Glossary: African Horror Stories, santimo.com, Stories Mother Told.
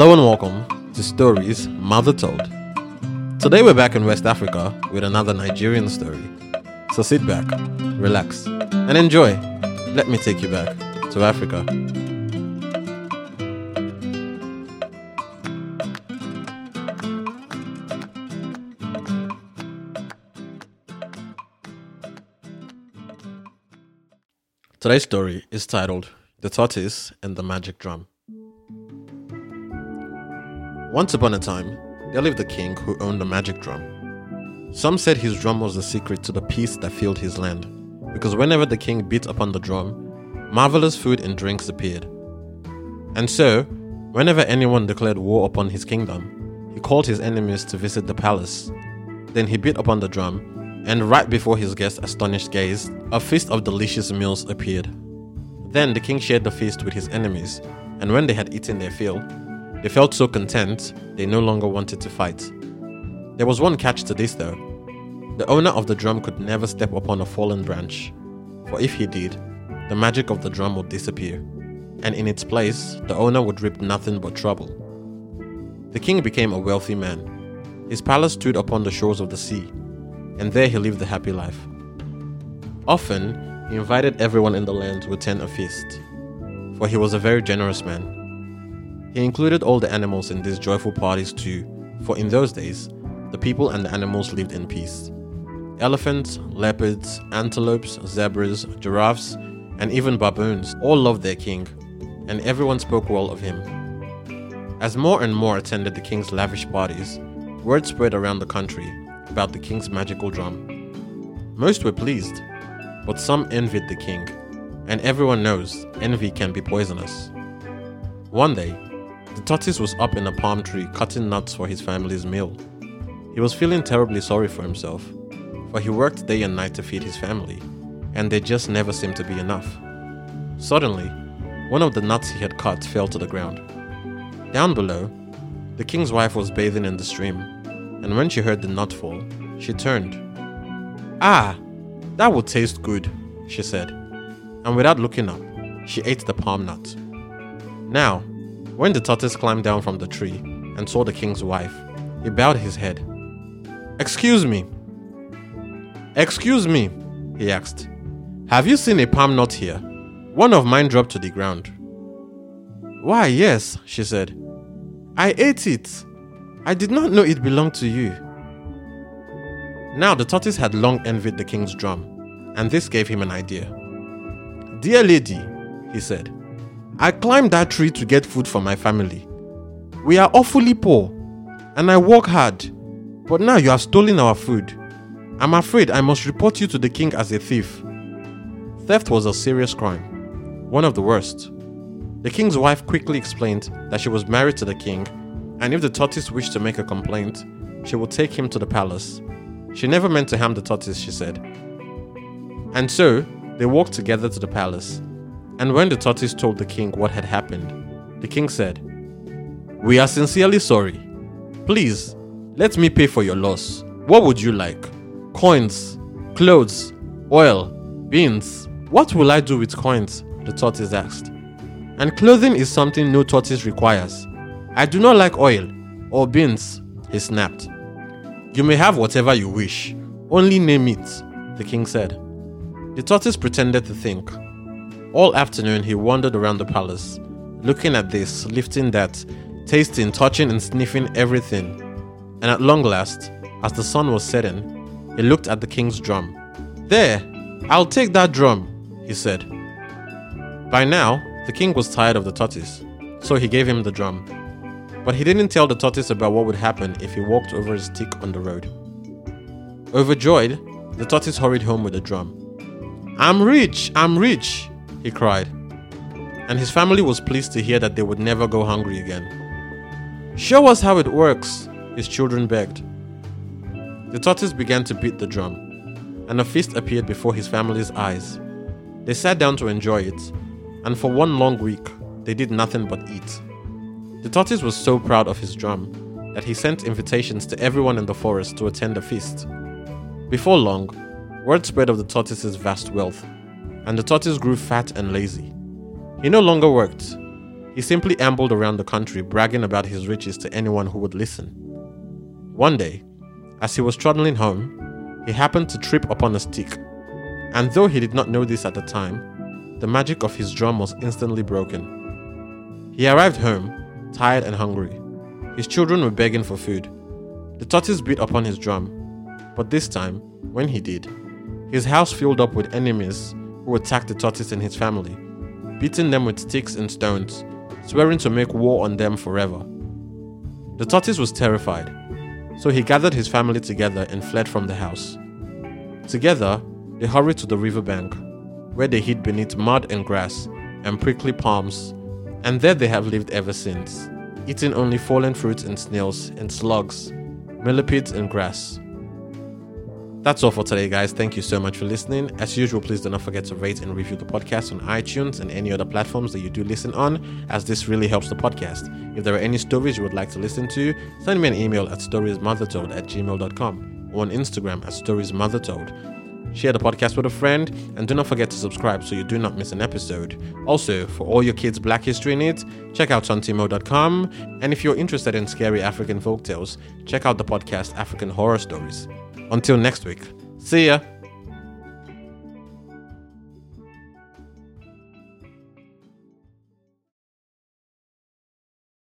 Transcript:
Hello and welcome to Stories Mother Told. Today we're back in West Africa with another Nigerian story. So sit back, relax, and enjoy. Let me take you back to Africa. Today's story is titled The Tortoise and the Magic Drum. Once upon a time, there lived a king who owned a magic drum. Some said his drum was the secret to the peace that filled his land, because whenever the king beat upon the drum, marvelous food and drinks appeared. And so, whenever anyone declared war upon his kingdom, he called his enemies to visit the palace. Then he beat upon the drum, and right before his guests' astonished gaze, a feast of delicious meals appeared. Then the king shared the feast with his enemies, and when they had eaten their fill, they felt so content, they no longer wanted to fight. There was one catch to this though. The owner of the drum could never step upon a fallen branch, for if he did, the magic of the drum would disappear, and in its place, the owner would reap nothing but trouble. The king became a wealthy man. His palace stood upon the shores of the sea, and there he lived a happy life. Often, he invited everyone in the land to attend a feast, for he was a very generous man. He included all the animals in these joyful parties too, for in those days, the people and the animals lived in peace. Elephants, leopards, antelopes, zebras, giraffes, and even baboons all loved their king, and everyone spoke well of him. As more and more attended the king's lavish parties, word spread around the country about the king's magical drum. Most were pleased, but some envied the king, and everyone knows envy can be poisonous. One day, the tortoise was up in a palm tree cutting nuts for his family's meal. He was feeling terribly sorry for himself, for he worked day and night to feed his family, and there just never seemed to be enough. Suddenly, one of the nuts he had cut fell to the ground. Down below, the king's wife was bathing in the stream, and when she heard the nut fall, she turned. "Ah, that will taste good," she said, and without looking up, she ate the palm nut. Now, when the tortoise climbed down from the tree and saw the king's wife, he bowed his head. Excuse me, he asked. "Have you seen a palm nut here? One of mine dropped to the ground." "Why, yes," she said. "I ate it. I did not know it belonged to you." Now the tortoise had long envied the king's drum, and this gave him an idea. "Dear lady," he said, "I climbed that tree to get food for my family. We are awfully poor, and I work hard, but now you have stolen our food. I'm afraid I must report you to the king as a thief." Theft was a serious crime, one of the worst. The king's wife quickly explained that she was married to the king, and if the tortoise wished to make a complaint, she would take him to the palace. She never meant to harm the tortoise, she said. And so, they walked together to the palace. And when the tortoise told the king what had happened, the king said, "We are sincerely sorry. Please, let me pay for your loss. What would you like? Coins, clothes, oil, beans." "What will I do with coins?" the tortoise asked. "And clothing is something no tortoise requires. I do not like oil or beans," he snapped. "You may have whatever you wish. Only name it," the king said. The tortoise pretended to think. All afternoon he wandered around the palace, looking at this, lifting that, tasting, touching and sniffing everything. And at long last, as the sun was setting, he looked at the king's drum. "There, I'll take that drum," he said. By now, the king was tired of the tortoise, so he gave him the drum. But he didn't tell the tortoise about what would happen if he walked over his stick on the road. Overjoyed, the tortoise hurried home with the drum. I'm rich, he cried, and his family was pleased to hear that they would never go hungry again. "Show us how it works," his children begged. The tortoise began to beat the drum, and a feast appeared before his family's eyes. They sat down to enjoy it, and for one long week, they did nothing but eat. The tortoise was so proud of his drum that he sent invitations to everyone in the forest to attend the feast. Before long, word spread of the tortoise's vast wealth, and the tortoise grew fat and lazy. He no longer worked. He simply ambled around the country bragging about his riches to anyone who would listen. One day, as he was trundling home, he happened to trip upon a stick, and though he did not know this at the time, the magic of his drum was instantly broken. He arrived home, tired and hungry. His children were begging for food. The tortoise beat upon his drum, but this time, when he did, his house filled up with enemies who attacked the tortoise and his family, beating them with sticks and stones, swearing to make war on them forever. The tortoise was terrified, so he gathered his family together and fled from the house. Together, they hurried to the riverbank, where they hid beneath mud and grass and prickly palms, and there they have lived ever since, eating only fallen fruits and snails and slugs, millipedes and grass. That's all for today, guys. Thank you so much for listening. As usual, please do not forget to rate and review the podcast on iTunes and any other platforms that you do listen on, as this really helps the podcast. If there are any stories you would like to listen to, send me an email at storiesmothertold@gmail.com or on Instagram at storiesmothertold. Share the podcast with a friend, and do not forget to subscribe so you do not miss an episode. Also, for all your kids' Black history needs, check out santimo.com, and if you're interested in scary African folktales, check out the podcast African Horror Stories. Until next week, see ya!